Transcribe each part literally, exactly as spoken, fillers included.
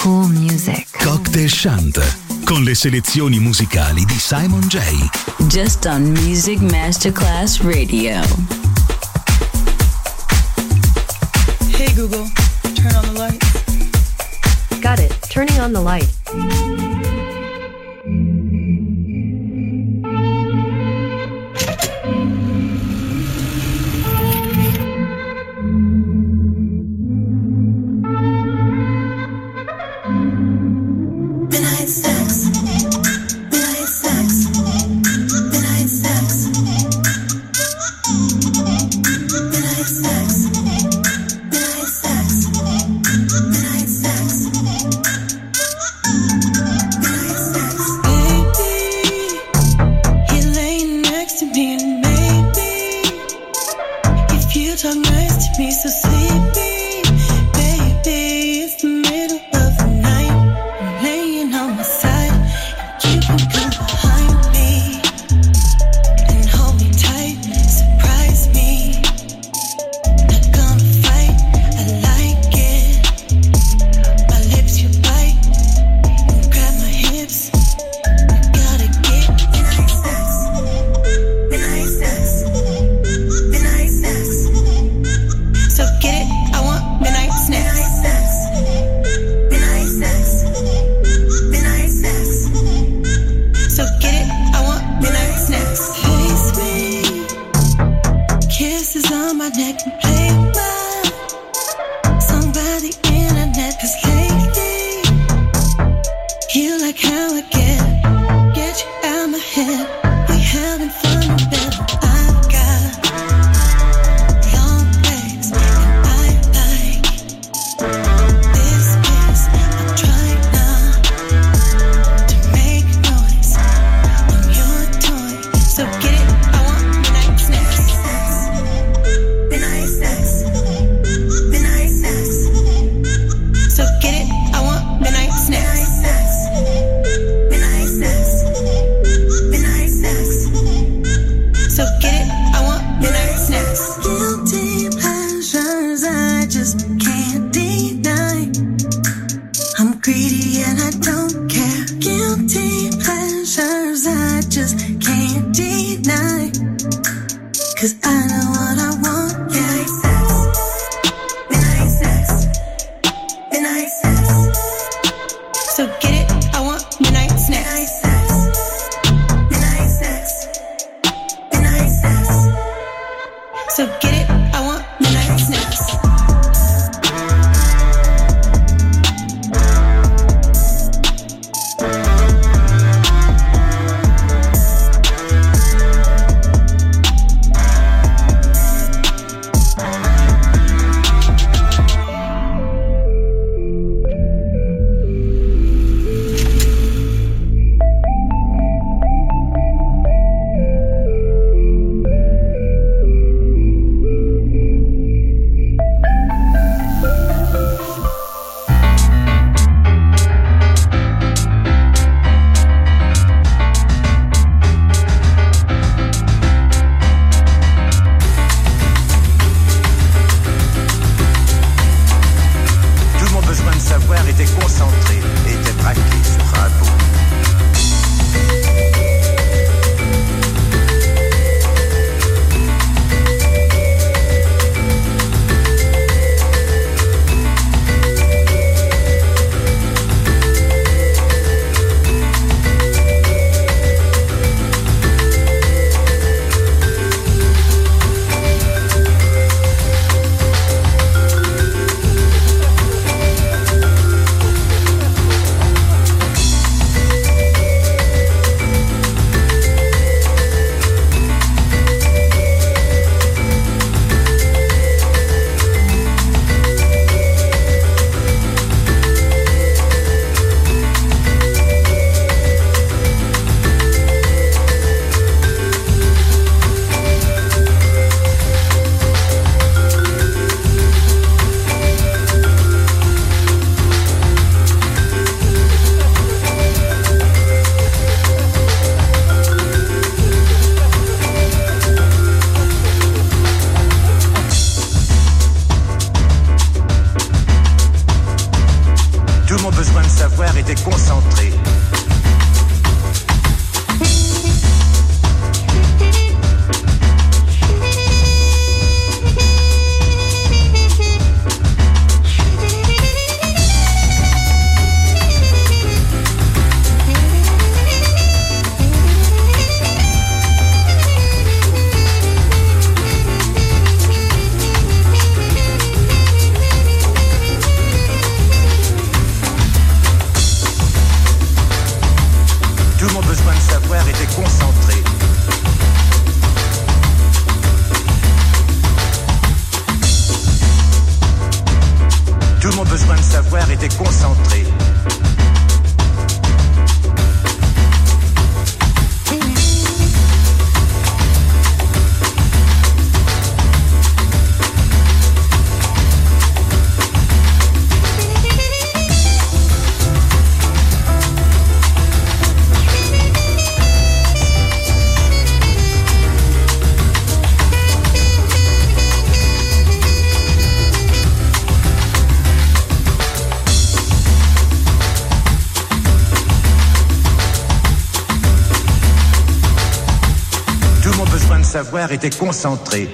Cool Music. Cocktail Chant con le selezioni musicali di Simon J. Just on Music Masterclass Radio. Hey Google, turn on the lights. Got it. Turning on the light. d'avoir été concentré. Savoir était concentré.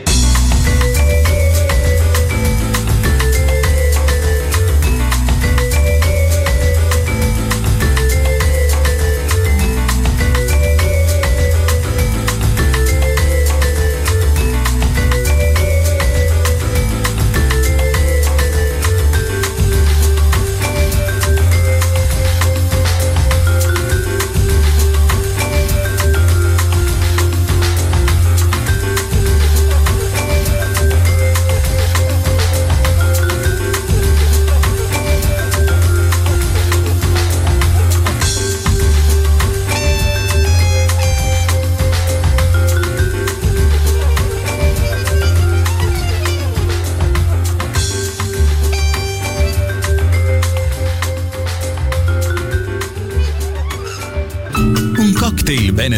Ben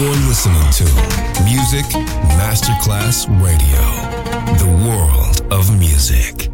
You're listening to Music Masterclass Radio, the world of music.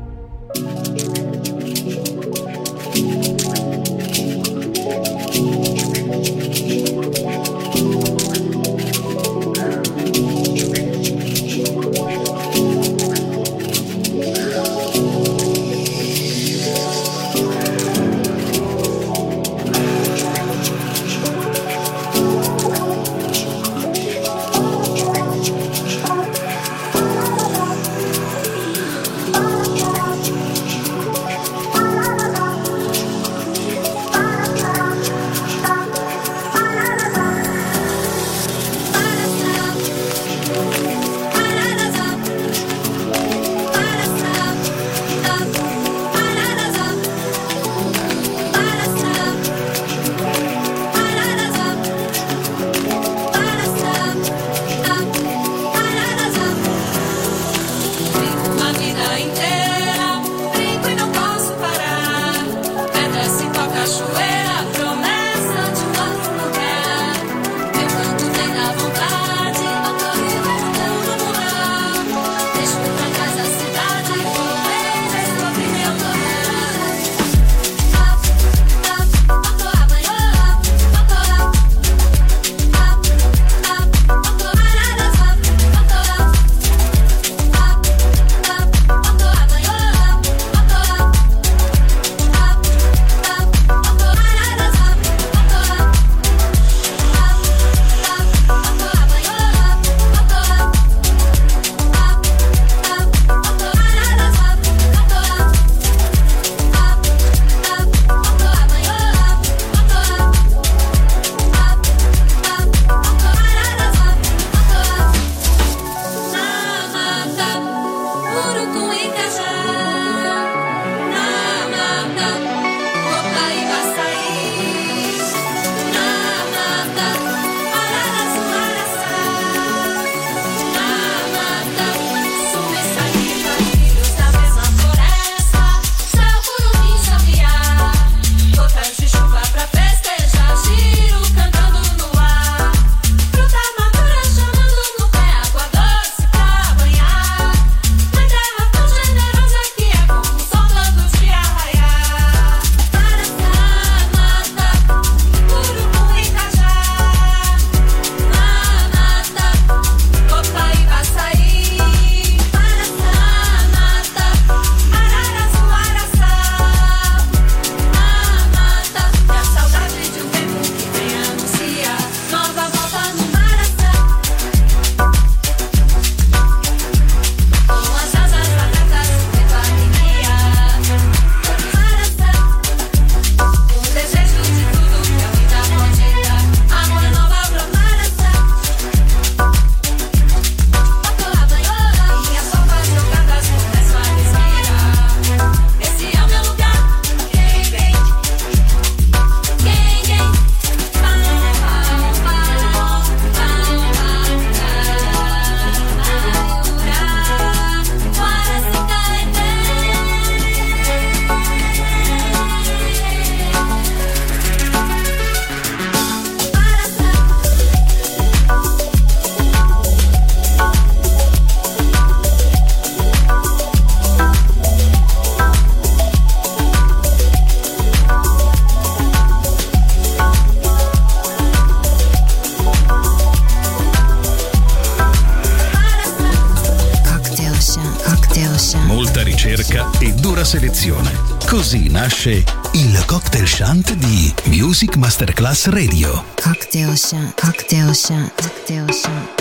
Così nasce il Cocktail Chant di Music Masterclass Radio. Cocktail Chant, Cocktail Chant, Cocktail Chant.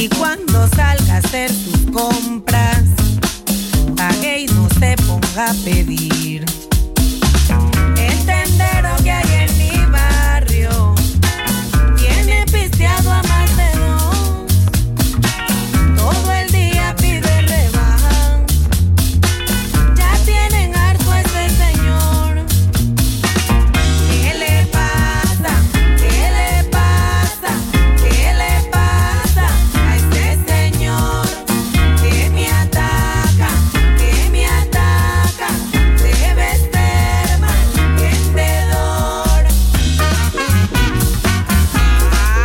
Y cuando salga a hacer tus compras, pague y no se ponga a pedir. El tendero que hay en mi barrio tiene pisteado a más de dos. Todo el día pide rebaja. Ya tienen harto a ese señor. ¿Qué le pasa? ¿Qué le pasa? ¿Qué le pasa a ese señor? Que me ataca, que me ataca. Debe ser más vendedor. Ay. Tupi, tupi, tupi, tupi.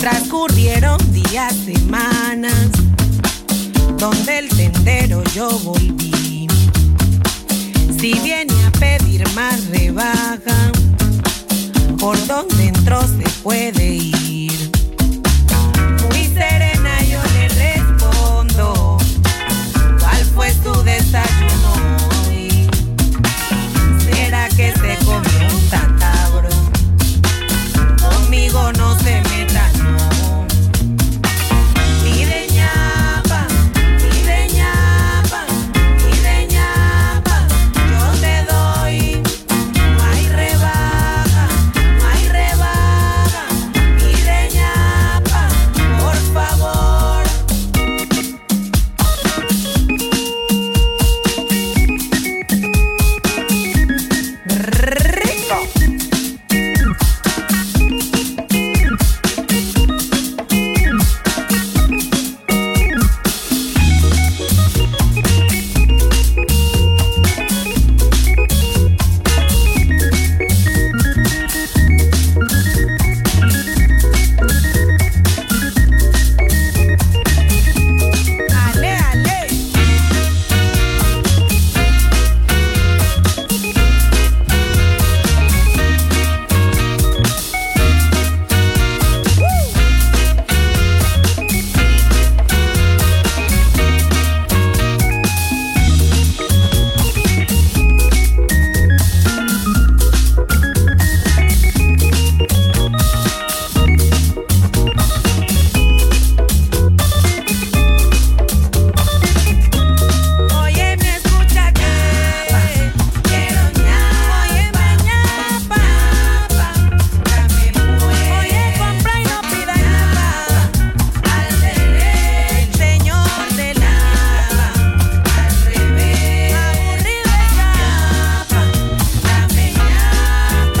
Transcurrieron días, semanas, donde el tendero yo volví. Si viene a pedir más rebaja, por donde entró se puede ir. Muy serena yo le respondo, ¿cuál fue su desayuno hoy? ¿Será que se comió un tatabro? Conmigo no se metan. Pide ñapa, pide ñapa, pide ñapa, yo te doy. No hay rebaja, no hay rebaja, pide ñapa, por favor. Rico. Ale, ale. Oye, me escucha ñapa, quiero ñapa. Oye, pa' ñapa, ya me muero. Oye, compra y no pida ñapa, al revés, señor de ñapa, al revés, aburrido es ñapa, dame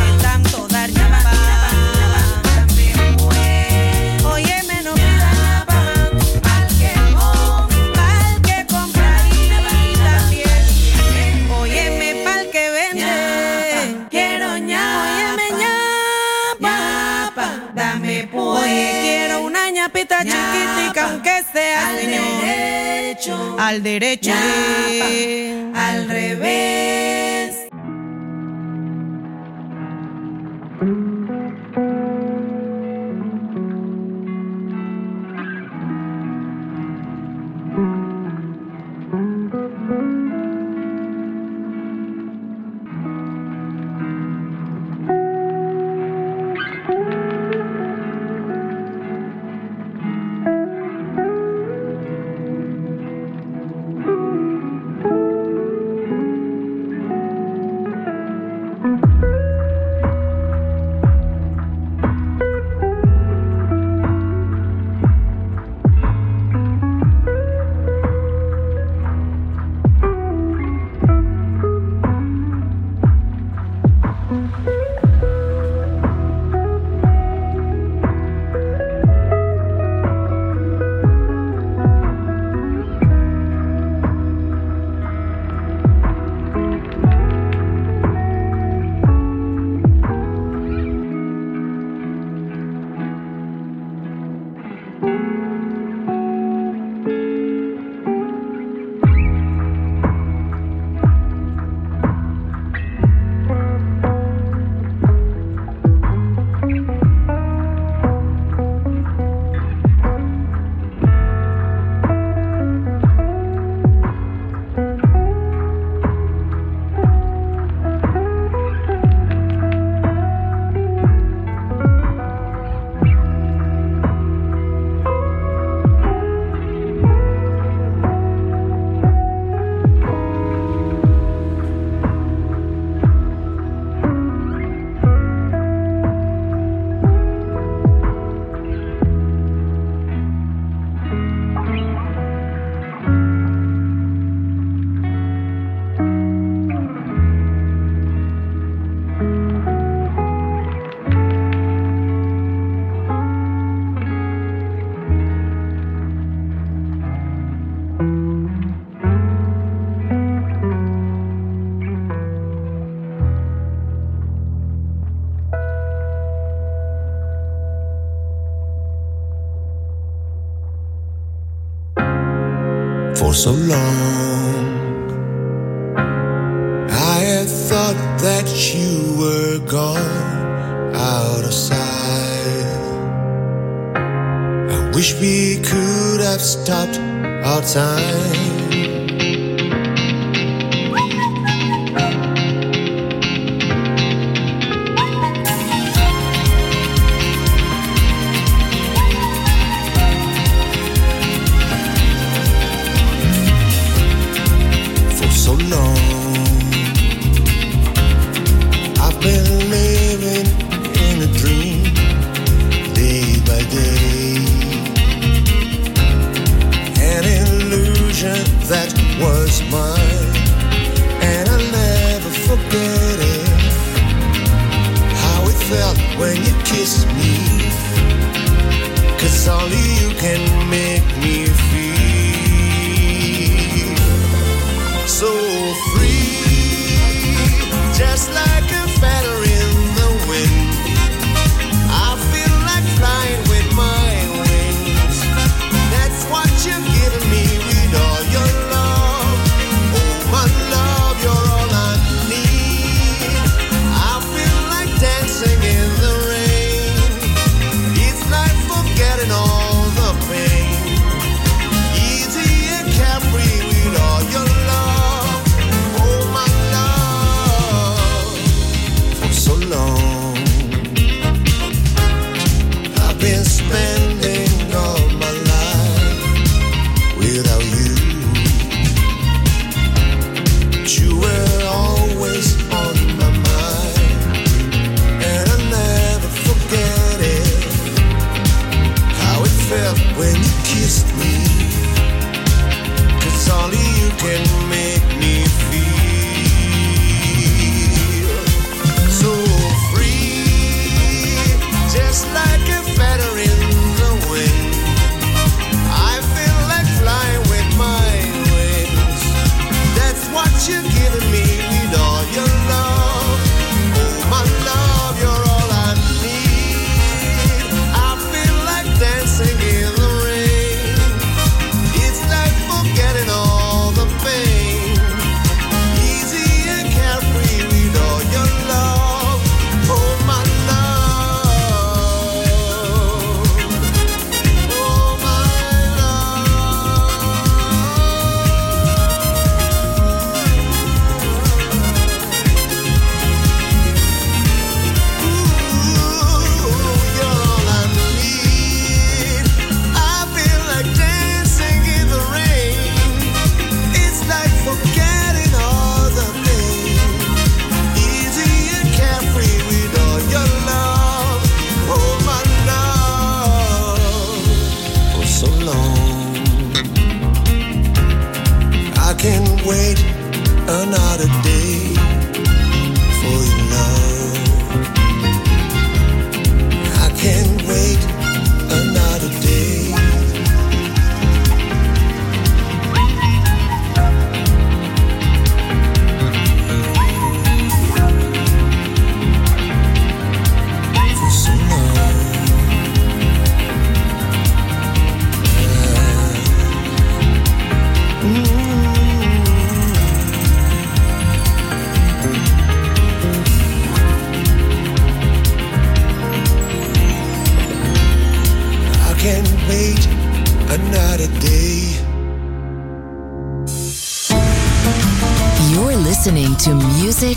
ñapa, de tanto dar ñapa, ya me muero. Oye, me no pida ñapa, al que compra, al que compra y también. Óyeme pa'l que vende, quiero ñapa. Óyeme ñapa, dame pues. Oye, quiero una ñapita chiquitica, aunque sea al derecho, al derecho, al revés. Thank you. for so long. I had thought that you were gone, out of sight. I wish we could have stopped our time. Listening to Music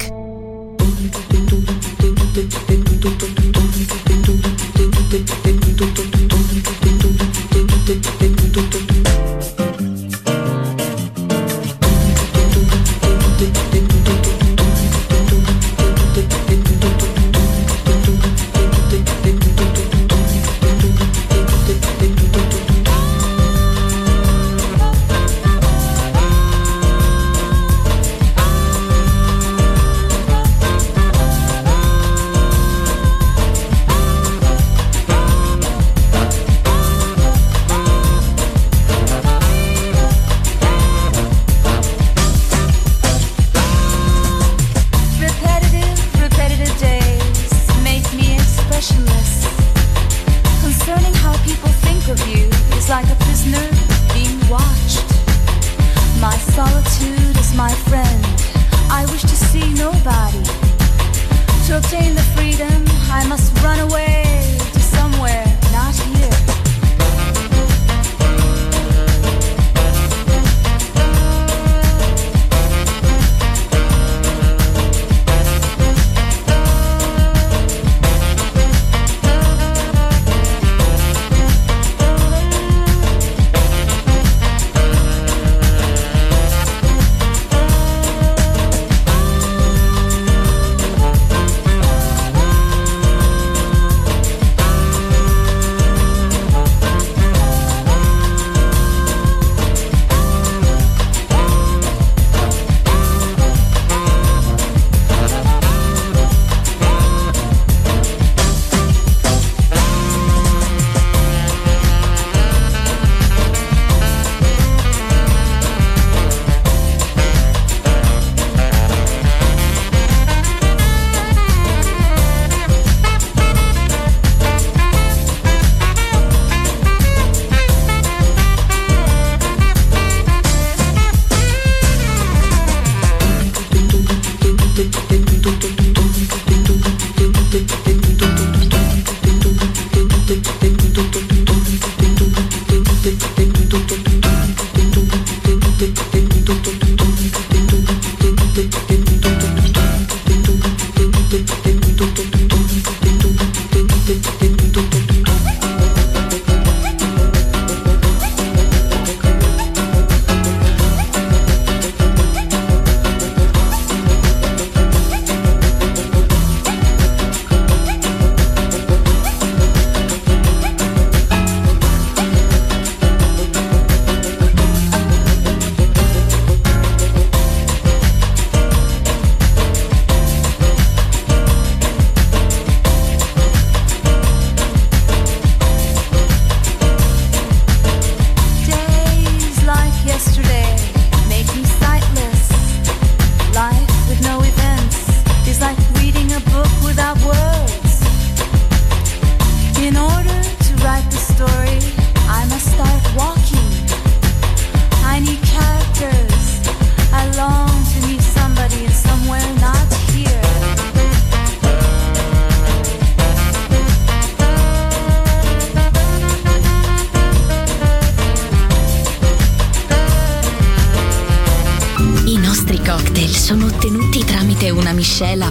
To obtain the freedom, I must run away to somewhere not here.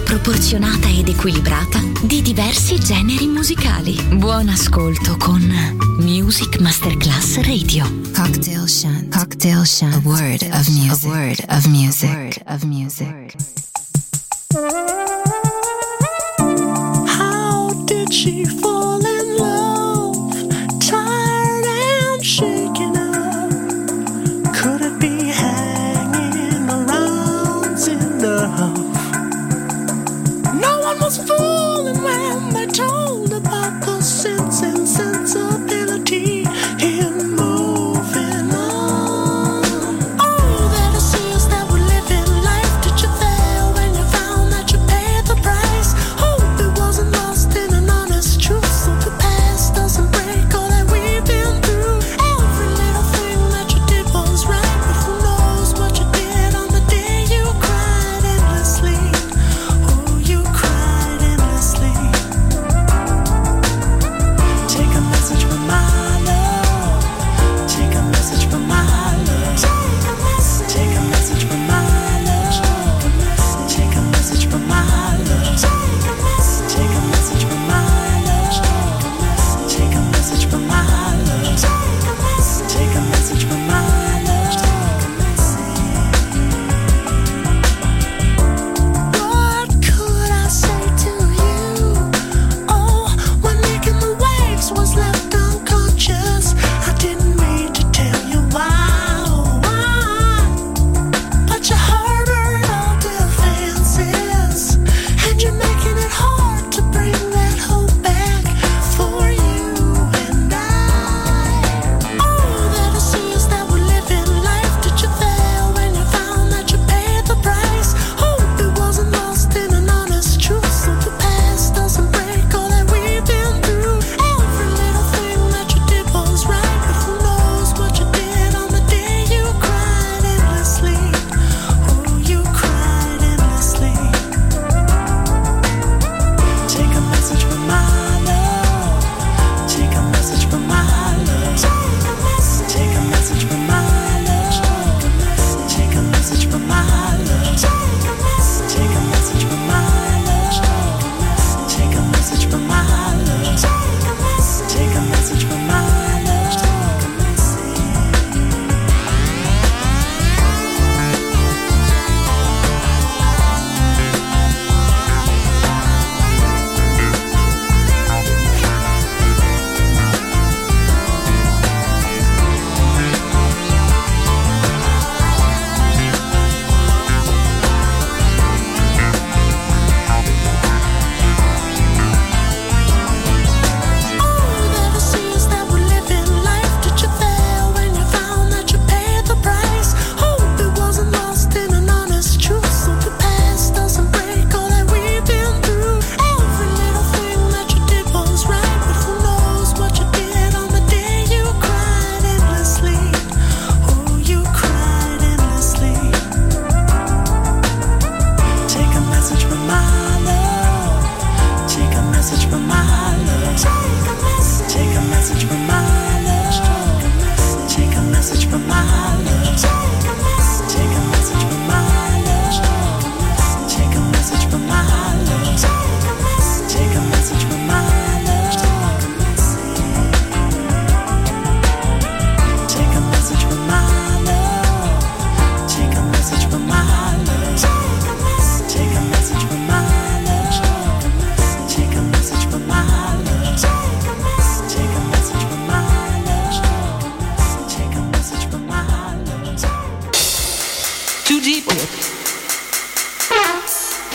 Proporzionata ed equilibrata di diversi generi musicali. Buon ascolto con Music Masterclass Radio. Cocktail Chant. Cocktail Chant. A word of music. A word of music. A word of music. How did she fall in love? Tired and shaken up. Could it be hanging around in the house? Was fooling when they told about the sense and sensibility in moving on. Oh, that it seems that we're living life. Did you fail when you found that you paid the price? Hope it wasn't lost in an honest truth.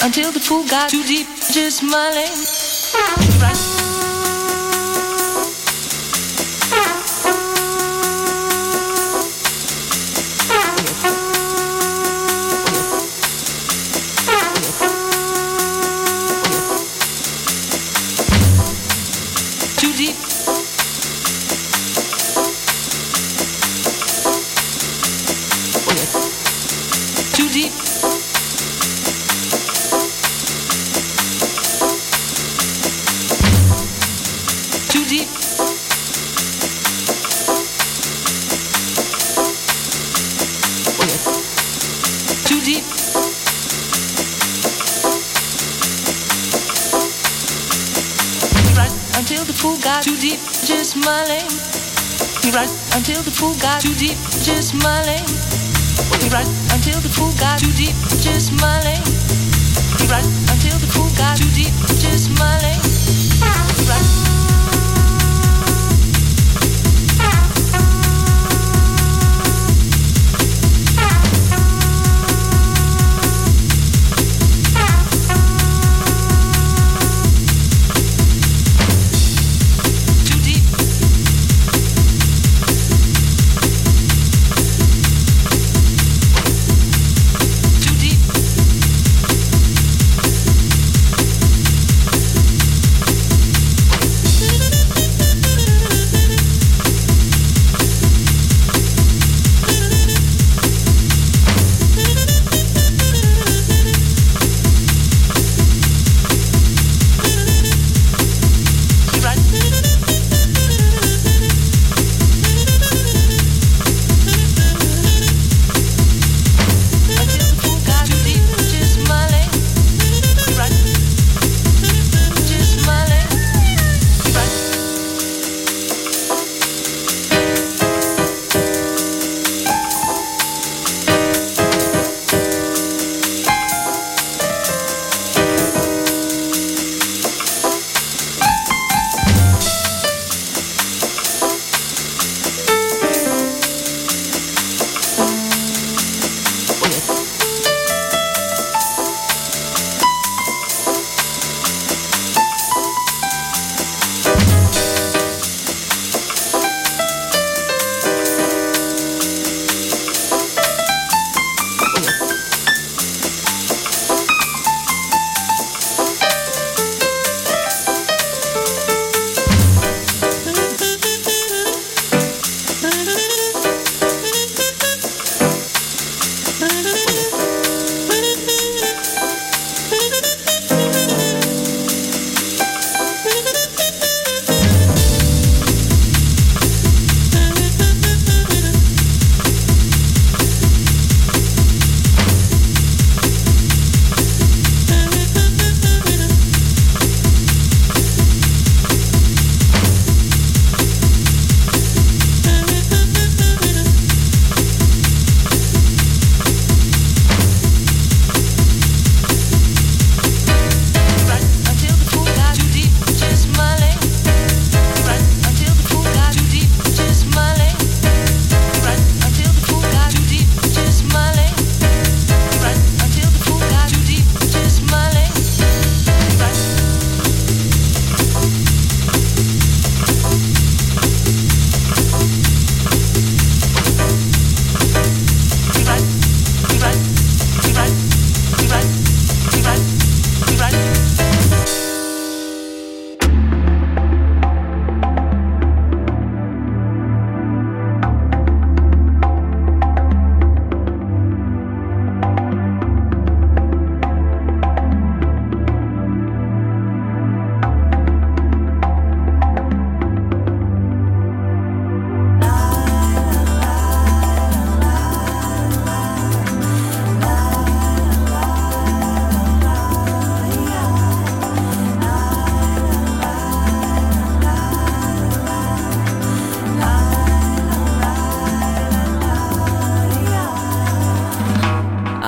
until the pool got too deep, just smiling. Right. Until the pool got too deep, just smiling. We right until the pool got too deep, just smiling. We right until the pool got too deep, just smiling. We right.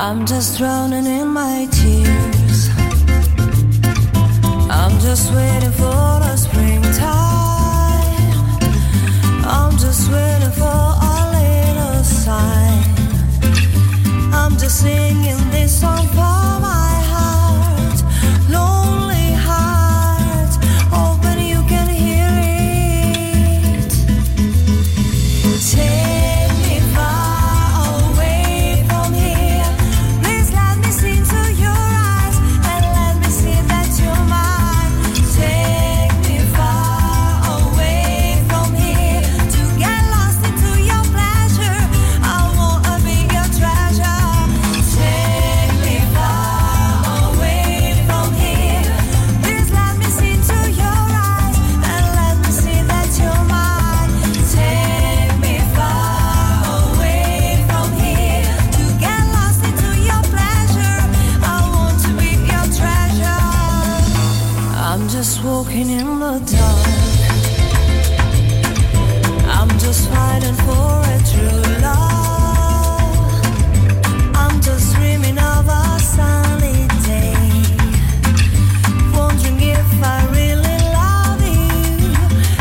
I'm just drowning in my tears. I'm just waiting for the springtime. I'm just waiting for a little sign. I'm just singing this song for my heart. walking in the dark. I'm just fighting for a true love. I'm just dreaming of a sunny day, wondering if I really love you,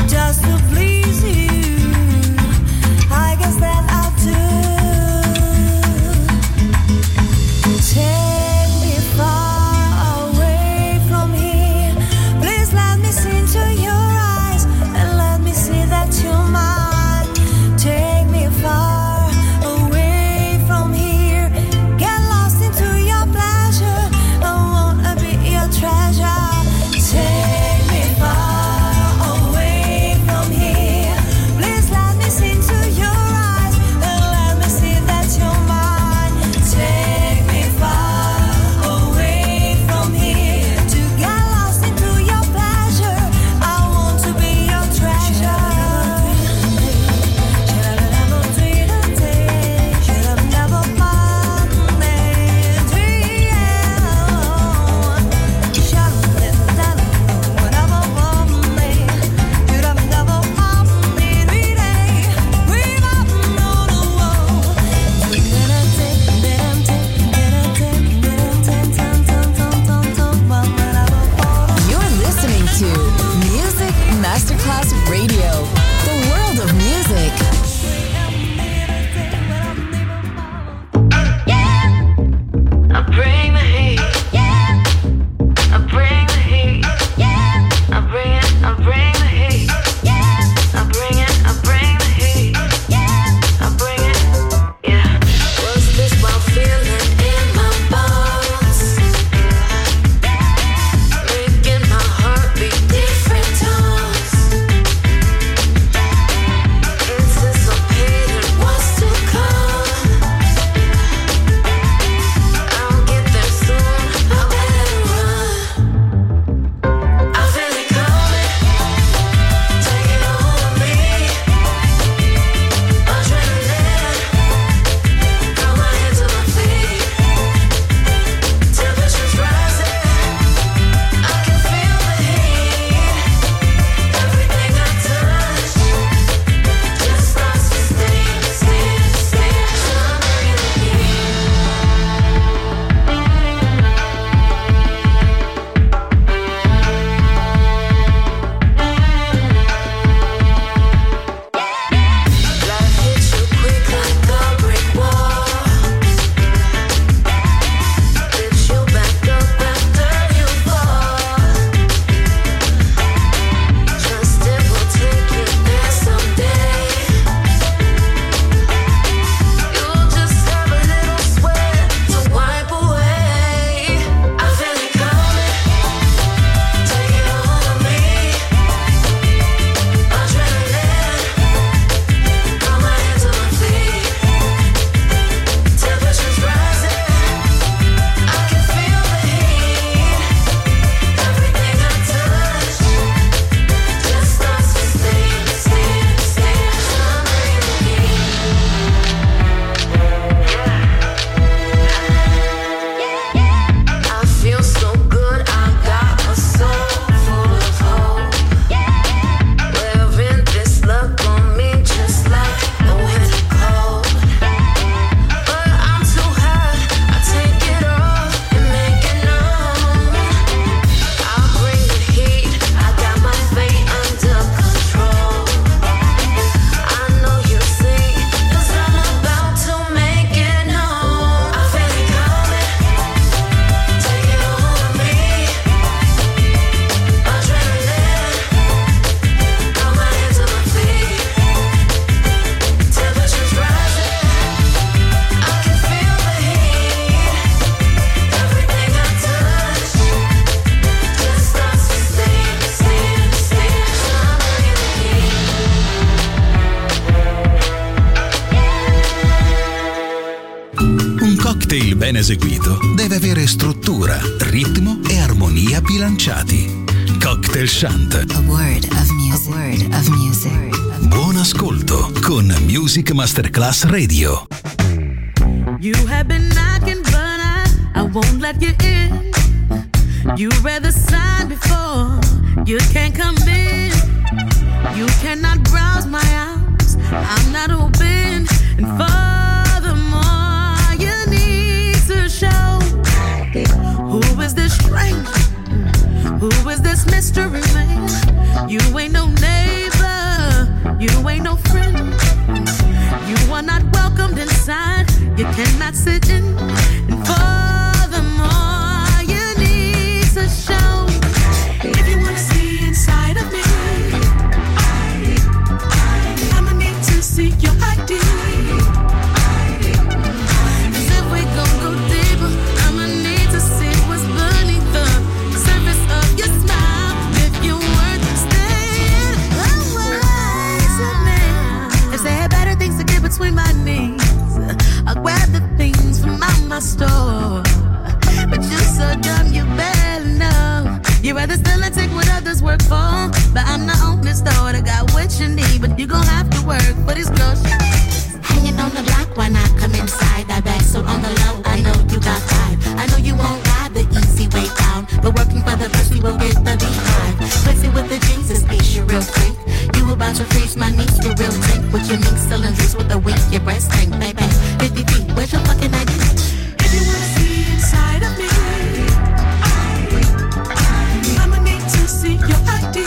just to please you. I guess that I'll do. Take eseguito deve avere struttura, ritmo e armonia bilanciati. Cocktail Chant. A word of music. A word of music. Buon ascolto con Music Masterclass Radio. You have been knocking, but I, I won't let you in. You read the sign before, you can't come in. You cannot browse my house, I'm not open. And furthermore, you need to show who is this stranger, who is this mystery man? You ain't no neighbor, you ain't no friend. You are not welcomed inside, you cannot sit in. And furthermore, you need to show if you want to see inside of me. I'ma need to see your I D. Between my knees, I'll grab the things from out my store. But you're so dumb, you better know. You'd rather still and take what others work for. But I'm the only store that got what you need. But you gon' have to work for these groceries. Hanging on the block, why not come inside? I bag so on the low, I know you got five. I know you won't ride the easy way down, but working for the best, we will get the beehive. Pussy with the Jesus piece, you're real quick. You about to freeze my knees, you real tank. With your mink still in juice with the wink, your breast tank, baby. fifty feet, where's your fucking I D? If you wanna see inside of me, I'ma need to see your I D.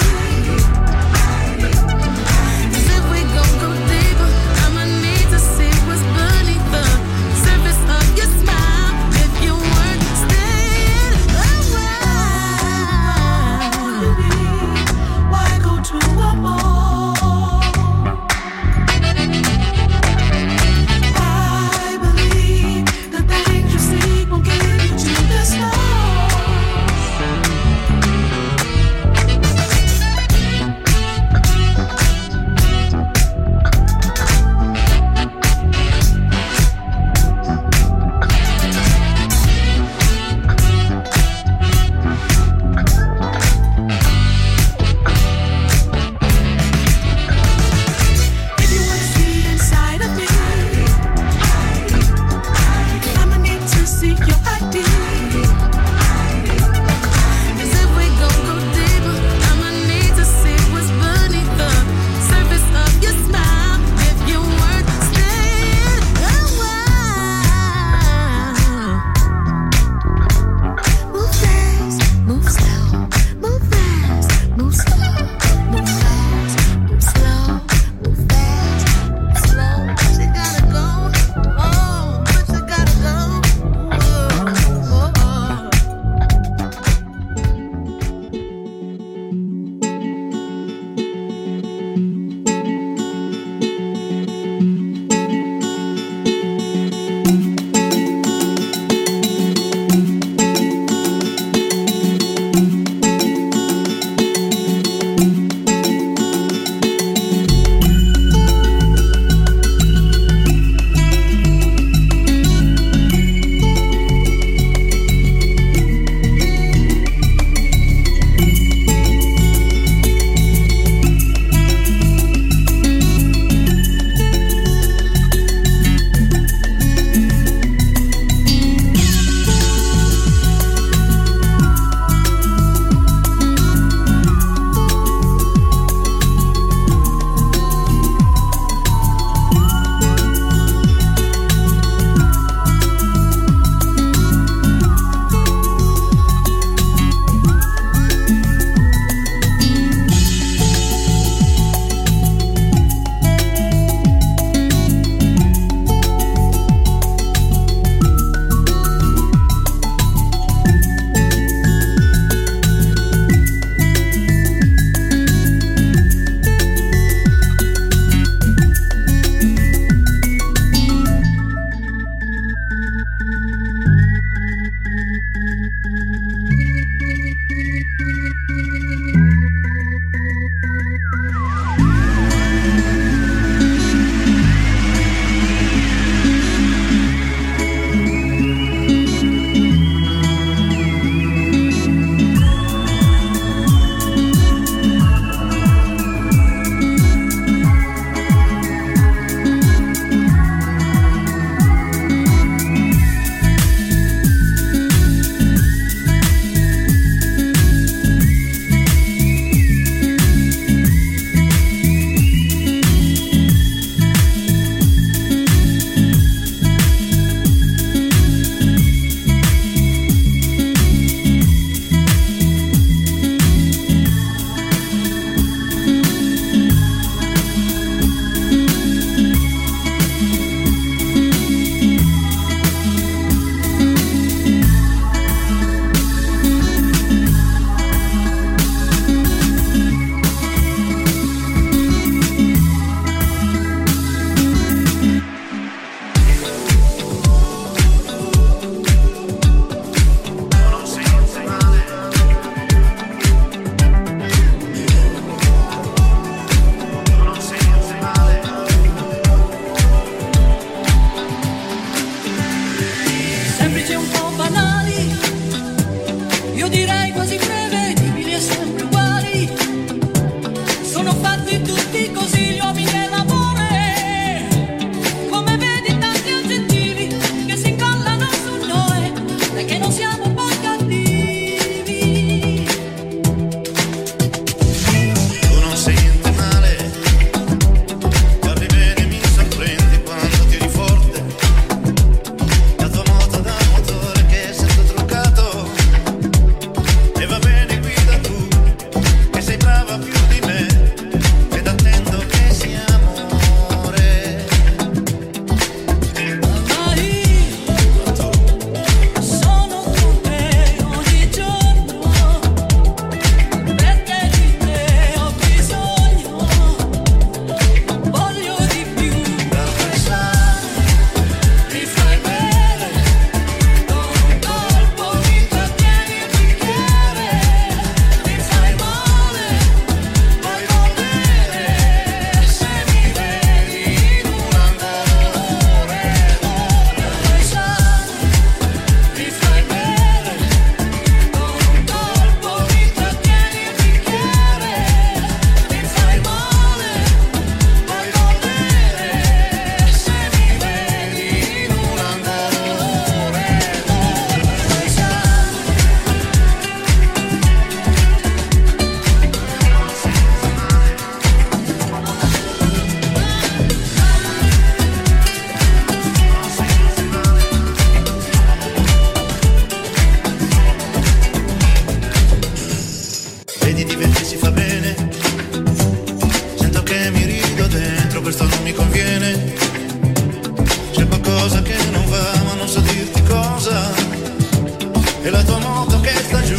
moto che sta giù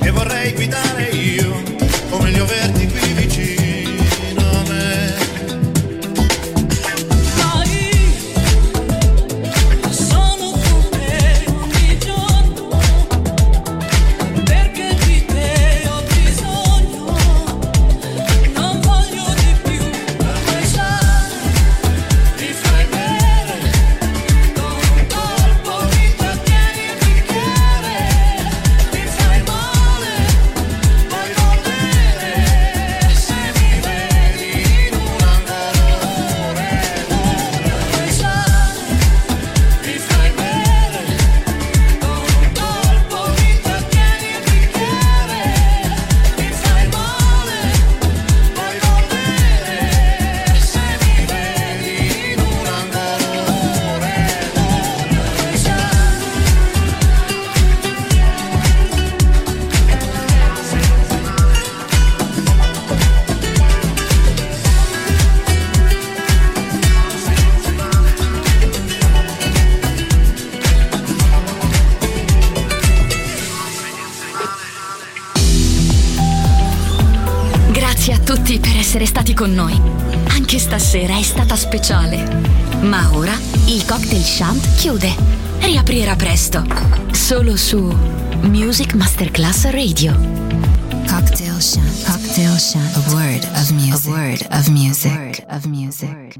e vorrei guidare io, o meglio averti qui vicino a me. Poi sono con te ogni giorno perché di te ho bisogno, non voglio di più, ma poi sai, mi fai bere con un colpo, mi trattieni il bicchiere, mi fai male, puoi volere se mi vedi in un angolore, ma poi sai, mi fai bere con un colpo, mi trattieni il bicchiere, mi fai male, puoi volere se mi vedi in un angolore, ma poi sai. Grazie a tutti per essere stati con noi. Anche stasera è stata speciale. Ma ora il Cocktail Chant chiude. Riaprirà presto. Solo su Music Masterclass Radio. Cocktail Chant. Cocktail Chant. A word of music. A word of music. A word of music.